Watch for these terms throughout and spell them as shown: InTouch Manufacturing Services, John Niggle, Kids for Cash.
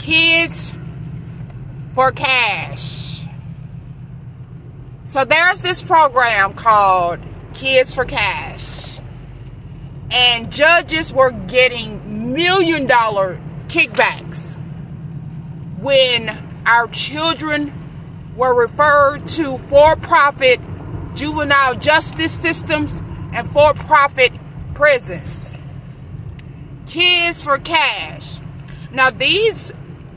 Kids for Cash. So there's this program called Kids for Cash, and judges were getting $1 million kickbacks when our children were referred to for-profit juvenile justice systems and for-profit prisons. Kids for Cash. Now, these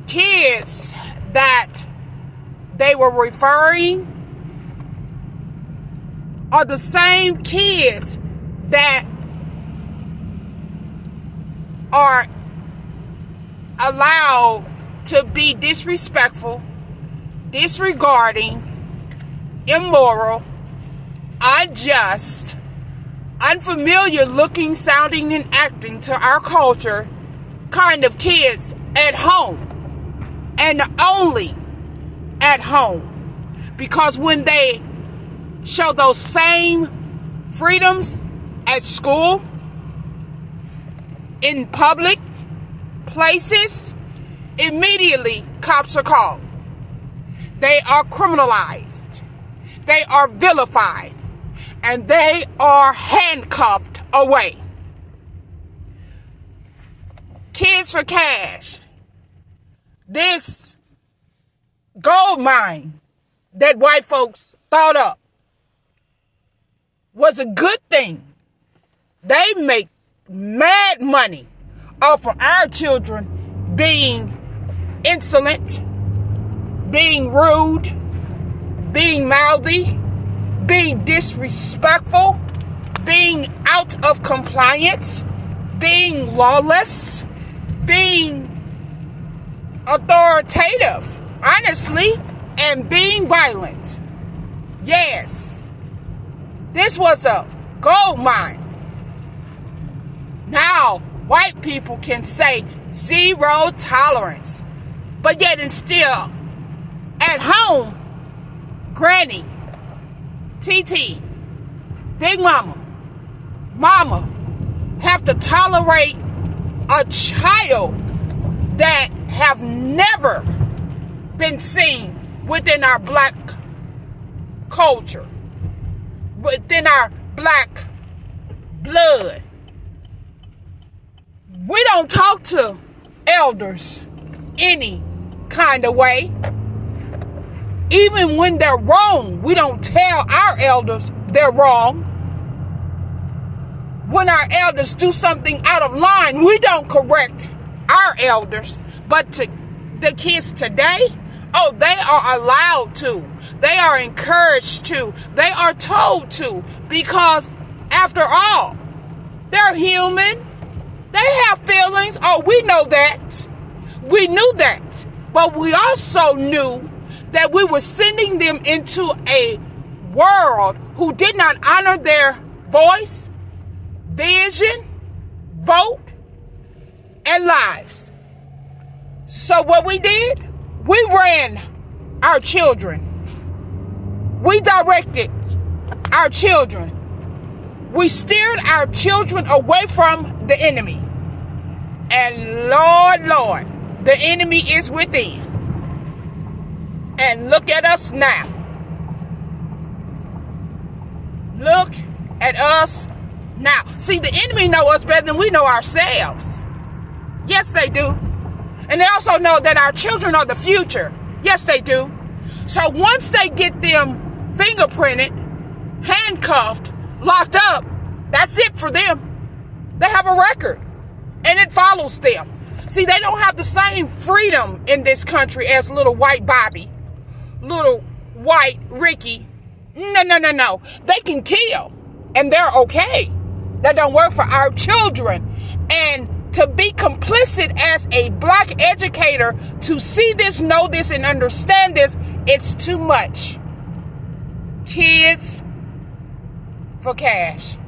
kids that they were referring are the same kids that are allowed to be disrespectful, disregarding, immoral, unjust, unfamiliar looking, sounding, and acting to our culture kind of kids at home, and only at home, because when they show those same freedoms at school, in public places, immediately cops are called. They are criminalized. They are vilified. And they are handcuffed away. Kids for Cash. This gold mine that white folks thought up was a good thing. They make mad money off of our children being insolent, being rude, being mouthy, being disrespectful, being out of compliance, being lawless, being authoritative, honestly, and being violent. Yes, this was a gold mine. Now, white people can say zero tolerance, but yet and still, at home, Granny, TT, Big Mama, Mama have to tolerate a child that have never been seen within our black culture, within our black blood. We don't talk to elders any kind of way. Even when they're wrong, we don't tell our elders they're wrong. When our elders do something out of line, we don't correct our elders. But to the kids today, oh, they are allowed to. They are encouraged to. They are told to. Because after all, they're human. They have feelings. Oh, we know that. We knew that. But we also knew that we were sending them into a world who did not honor their voice, vision, vote, and lives. So what we did, we ran our children. We directed our children. We steered our children away from the enemy. And Lord, the enemy is within. And look at us now. Look at us now. See, the enemy know us better than we know ourselves. Yes, they do. And they also know that our children are the future. Yes, they do. So once they get them fingerprinted, handcuffed, locked up, that's it for them. They have a record. And it follows them. See, they don't have the same freedom in this country as little white Bobby, little white Ricky. No. They can kill, and they're okay. That don't work for our children. And to be complicit as a black educator, to see this, know this, and understand this, it's too much. Kids for Cash.